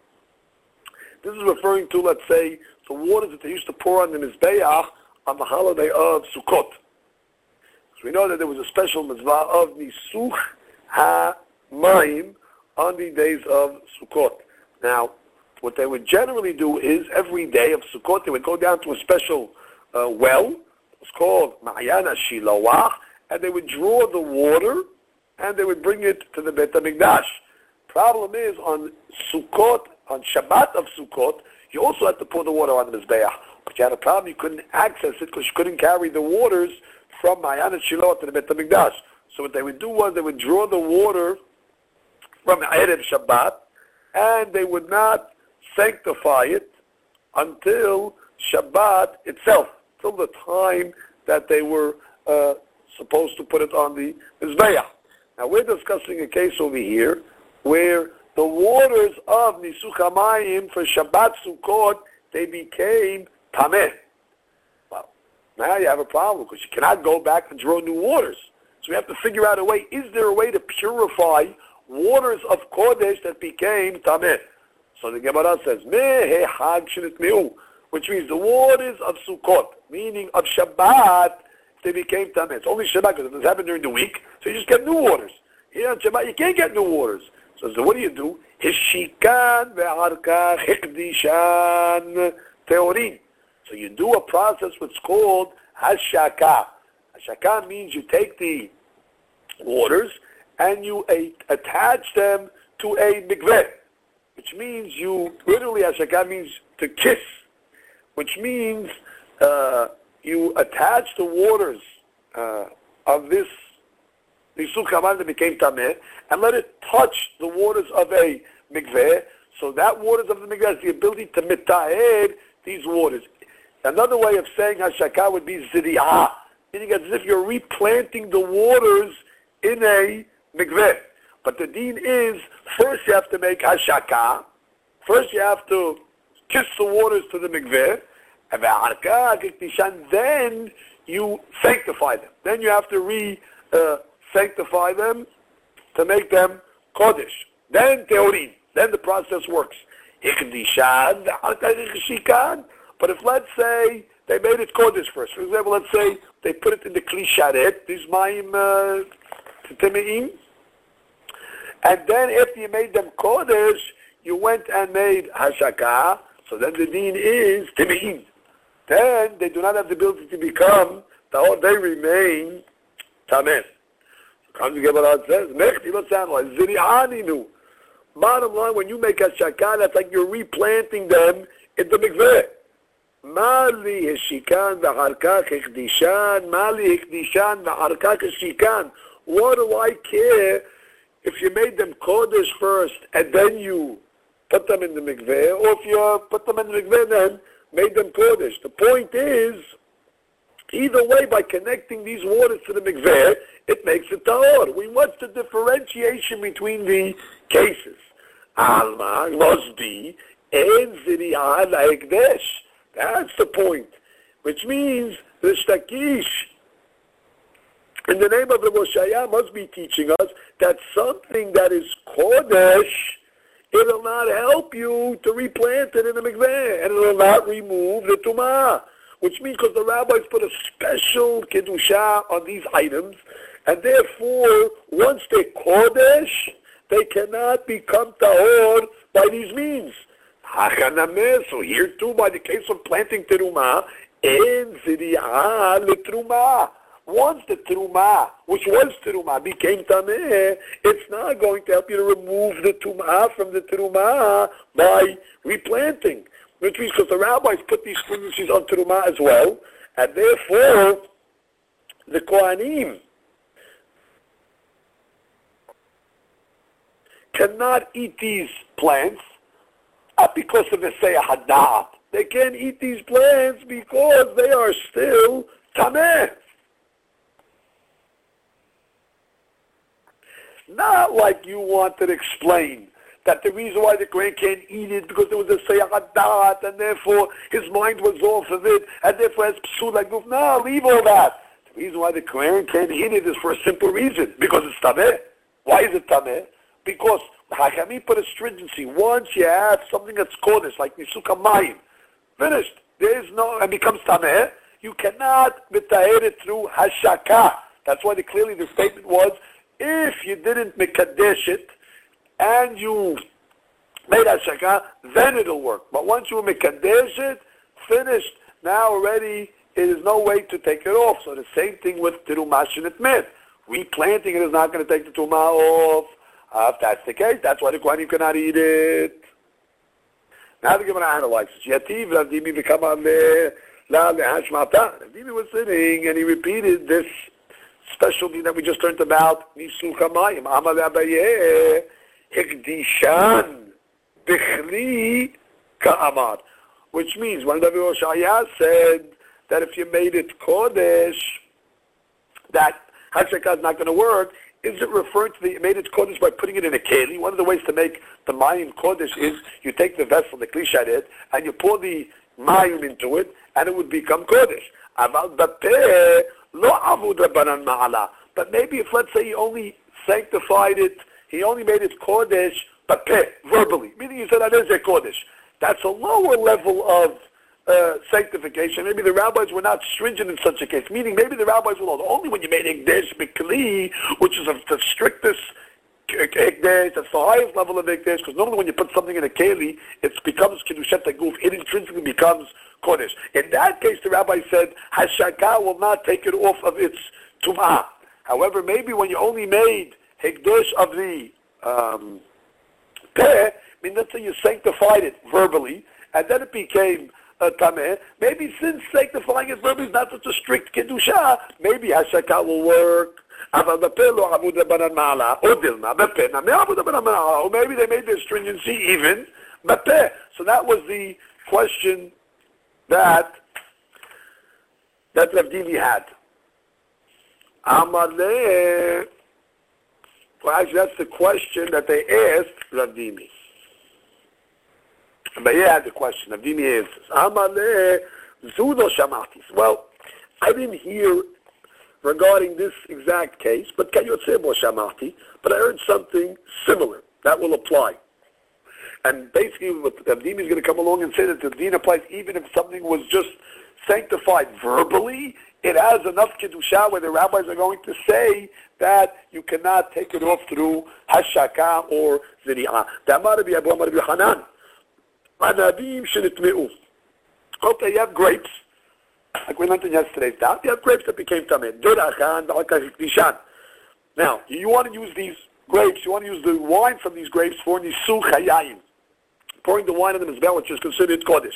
This is referring to, let's say, the waters that they used to pour on the Mizbeach on the holiday of Sukkot. So we know that there was a special mitzvah of Nisuch HaMayim on the days of Sukkot. Now, what they would generally do is every day of Sukkot, they would go down to a special well. It's called Ma'yan HaShilawah, and they would draw the water, and they would bring it to the Beit HaMikdash. Problem is, on Sukkot, on Shabbat of Sukkot, You also had to pour the water on the Mizbeach. But you had a problem, you couldn't access it because you couldn't carry the waters from Mayan and Shiloh to the Beit HaMikdash. So what they would do was they would draw the water from Erev Shabbat, and they would not sanctify it until Shabbat itself, till the time that they were supposed to put it on the Mizbeach. Now we're discussing a case over here where the waters of Nisuch HaMayim for Shabbat Sukkot, they became Tameh. Well, now you have a problem because you cannot go back and draw new waters. So we have to figure out a way. Is there a way to purify waters of Kodesh that became Tameh? So the Gemara says, Meh hechad shenitmeu, which means the waters of Sukkot, meaning of Shabbat, they became Tameh. It's only Shabbat because it doesn't happen during the week, so you just get new waters. Here on Shabbat, you can't get new waters. So what do you do? Hishikan ve'arka hikdishan teorin. So you do a process what's called hashaka. Hashaka means you take the waters and you attach them to a mikveh, which means you, literally hashaka means to kiss, which means you attach the waters of this Nisuch HaMayim that became Tameh, and let it touch the waters of a mikveh, so that waters of the mikveh has the ability to mitahir these waters. Another way of saying hashaka would be ziri'ah, meaning as if you're replanting the waters in a mikveh. But the deen is, first you have to make hashaka, first you have to kiss the waters to the mikveh, and then you sanctify them. Then you have to sanctify them to make them Kodesh. Then Teorin. Then the process works. But if, let's say, they made it Kodesh first. For example, let's say they put it in the Kli Sharet, these Mayim Temeim. And then after you made them Kodesh, you went and made Hashaka. So then the deen is Temeim. Then they do not have the ability to become, they remain Tameh. Bottom line, when you make hashaka, that's like you're replanting them in the mikveh. What do I care if you made them kodesh first and then you put them in the mikveh, or if you put them in the mikveh then made them kodesh? The point is, either way, by connecting these waters to the mikveh, it makes it tahor. What's the differentiation between the cases? Alma, Rosbi, and Ziri'ah la'ekdesh. That's the point. Which means the Shtakish, in the name of the Oshaya, must be teaching us that something that is Kodesh, it'll not help you to replant it in the mikveh, and it'll not remove the Tumah. Which means because the rabbis put a special kedusha on these items, and therefore, once they're kodesh, they cannot become tahor by these means. So here too, by the case of planting teruma, and ziri'ah letruma. Once the teruma, which was teruma, became tameh, it's not going to help you to remove the tumah from the teruma by replanting. Which means because the rabbis put these tendencies on Terumah as well, and therefore the Kohanim cannot eat these plants, not because of the Seah Hadat. They can't eat these plants because they are still Tameh. Not like you want to explain that the reason why the Kohen can't eat it because there was a Seyadat, and therefore his mind was off of it, and therefore has psud like goof. No, leave all that. The reason why the Kohen can't eat it is for a simple reason, because it's Tameh. Why is it Tameh? Because Hachami put astringency. Once you have something that's Kodesh, like Nisuch HaMayim, finished, there is no, and becomes Tameh, you cannot mitaher it through Hashaka. That's why clearly the statement was, if you didn't mekadesh it, and you made hashaka, then it'll work. But once you mekadesh it, finished, now already it is no way to take it off. So the same thing with terumah shenitmeh. Replanting it is not going to take the terumah off. If that's the case, that's why the Kohanim cannot eat it. Now the Gemara analyzes. Yativ Rav Dimi become la lehashmata. Rav Dimi was sitting and he repeated this specialty that we just learned about. Nisul Kamayim Amal Abaye Hikdishan Bichli Ka'amad, which means when Rabbi Oshaya said that if you made it Kodesh, that Hashakah is not going to work, is it referring to the made it Kodesh by putting it in a keli? One of the ways to make the Mayim Kodesh is you take the vessel, the Kli Sharet, and you pour the Mayim into it, and it would become Kodesh. But maybe if, let's say, he only sanctified it, he only made it Kodesh, but verbally, meaning you said, that is a Kodesh. That's a lower level of sanctification. Maybe the rabbis were not stringent in such a case. Meaning, maybe the rabbis were only when you made Hikdesh B'Kli, which is the strictest Hikdesh, that's the highest level of Hikdesh, because normally when you put something in a Keli, it becomes Kedushat HaGuf, it intrinsically becomes Kodesh. In that case, the rabbi said, Hashakah will not take it off of its Tum'ah. However, maybe when you only made Hikdesh of the Peh, I mean, let's say you sanctified it verbally, and then it became Tameh. Maybe since sanctifying it verbally is not such a strict Kedusha, maybe Hashakah will work. Or maybe they made their stringency even Bapeh. So that was the question that Rav Dimi had. Amaleh. Well, actually, that's the question that they asked Rav Dimi. But yeah, the question of Dimi answers. Amale Zudo Shamatis. Well, I didn't hear regarding this exact case, but Kayotsebo Shamati, but I heard something similar that will apply. And basically what Dimi is going to come along and say that the Deen applies even if something was just sanctified verbally, it has enough Kedusha where the rabbis are going to say that you cannot take it off through Hashaka or Ziri'ah. That might be Abu Rabbi Hanan. Okay, you have grapes, like we learned in yesterday's daf. You have grapes that became tameh. Now, you want to use these grapes, you want to use the wine from these grapes for nisul chayayim. Pouring the wine in the mizbeach is considered kodesh.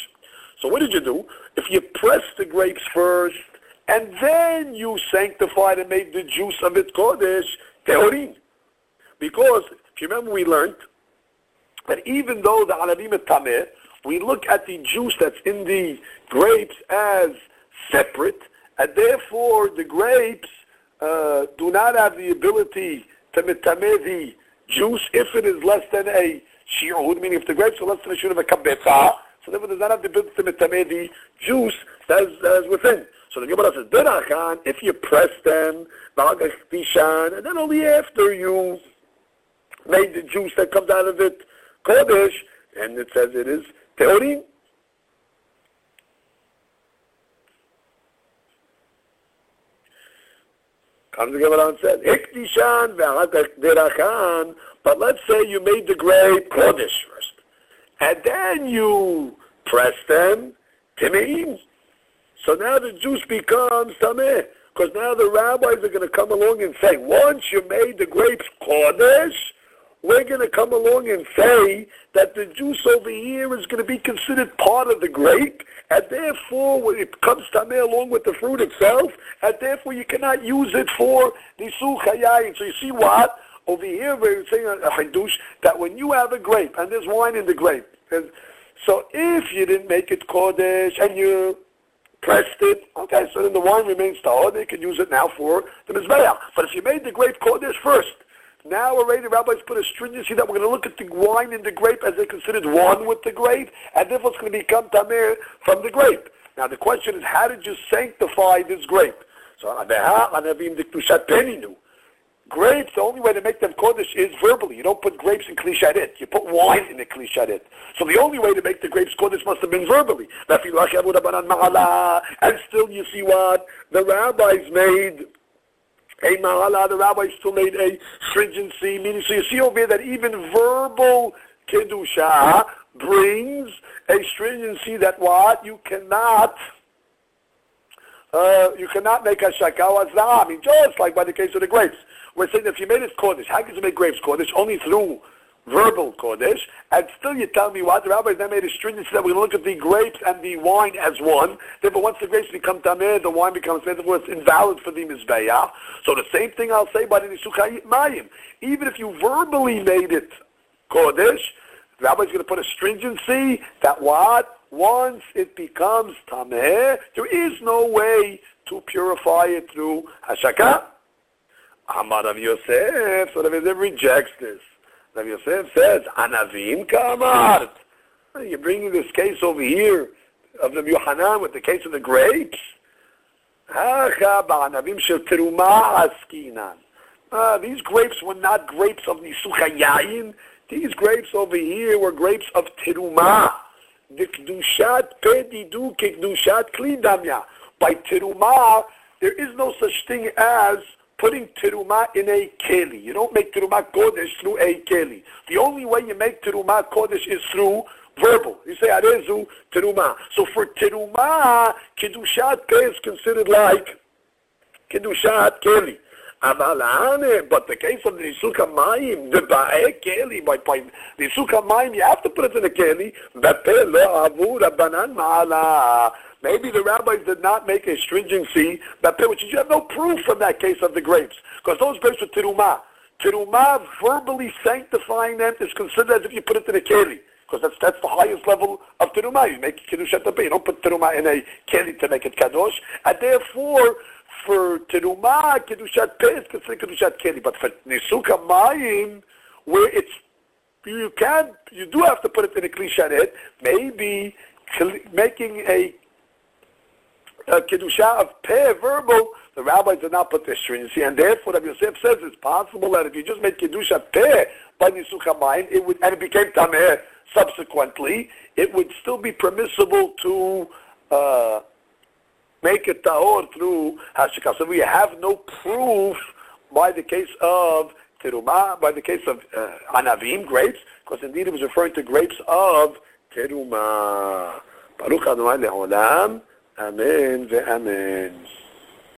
So what did you do? If you press the grapes first, and then you sanctified and made the juice of it kodesh, teorin. Because, if you remember, we learned that even though the alabim is tameh, we look at the juice that's in the grapes as separate, and therefore the grapes do not have the ability to mitameh the juice if it is less than a shi'ud, meaning if the grapes are less than a shi'ud of a kabetah, so therefore does not have the ability to mitameh the juice that is within. So the Gemara says, Derachan, if you press them, and then only after you made the juice that comes out of it Kodesh, and it says it is Tehorim. Comes the Gemara and says, Hikdishan ve'hakak derachan, but let's say you made the grape Kodesh first, and then you press them, Timeim. So now the juice becomes Tameh, because now the rabbis are going to come along and say, once you made the grapes Kodesh, we're going to come along and say that the juice over here is going to be considered part of the grape, and therefore when it comes tameh along with the fruit itself, and therefore you cannot use it for nisul chayayim. So you see what? Over here we're saying a chidush that when you have a grape, and there's wine in the grape, and so if you didn't make it kodesh and you pressed it, okay, so then the wine remains tahor, they can use it now for the mizbeach. But if you made the grape kodesh first, now already the rabbis put a stringency that we're going to look at the wine and the grape as they're considered one with the grape, and therefore it's going to become tamir from the grape. Now the question is, how did you sanctify this grape? So, grapes, the only way to make them kodesh is verbally. You don't put grapes in kli sharet. You put wine in the kli sharet. So the only way to make the grapes kodesh must have been verbally. And still you see what? The rabbis made a ma'ala, the rabbi still made a stringency, meaning, so you see over here that even verbal kedusha brings a stringency that what? You cannot make a shakawa zah. I mean, just like by the case of the grapes. We're saying if you made it Kodesh, how can you make grapes Kodesh? Only through verbal Kodesh, and still you tell me why the rabbis then made a stringency that we look at the grapes and the wine as one. Therefore, once the grapes become tameh, the wine becomes tameh, therefore it's invalid for the mizbeah. So the same thing I'll say about the Nisukha Mayim. Even if you verbally made it Kodesh, the rabbi's going to put a stringency that what? Once it becomes tameh, there is no way to purify it through hashakah. Amar Rav Yosef, so Rav Yosef rejects this. Rav Yosef says, Anavim Kamar. You're bringing this case over here of Rabbi Yochanan with the case of the grapes? These grapes were not grapes of Nisucha Yayin. These grapes over here were grapes of Terumah. Dikdushat Pedidu Kikdushat Klidamya. By Terumah, there is no such thing as putting terumah in a keli. You don't make terumah kodesh through a keli. The only way you make terumah kodesh is through verbal. You say arezu terumah. So for terumah, kedushat keli is considered like kedushat keli. But the case of the nisuka mayim, the ba'e keli, by nisuka mayim, you have to put it in a keli. Maybe the rabbis did not make a stringency, which is you have no proof from that case of the grapes, because those grapes were terumah. Terumah, verbally sanctifying them, is considered as if you put it in a keli, because that's the highest level of terumah. You make kedushat b'peh. You don't put terumah in a keli to make it kadosh, and therefore, for terumah, kedushat b'peh is considered kedushat keli. But for nisuka mayim, where it's you do have to put it in a kli sharet. Maybe making a Kedusha of Peh verbal, the rabbis did not put this stringency, and therefore Rabbi Yosef says it's possible that if you just made Kedusha Peh by Nisuch HaMayim, it would, and it became Tameh subsequently, it would still be permissible to make it Tahor through Hashikah. So we have no proof by the case of Terumah, by the case of Anavim, grapes, because indeed it was referring to grapes of Terumah. Baruch Adonai Le'olam. Amen.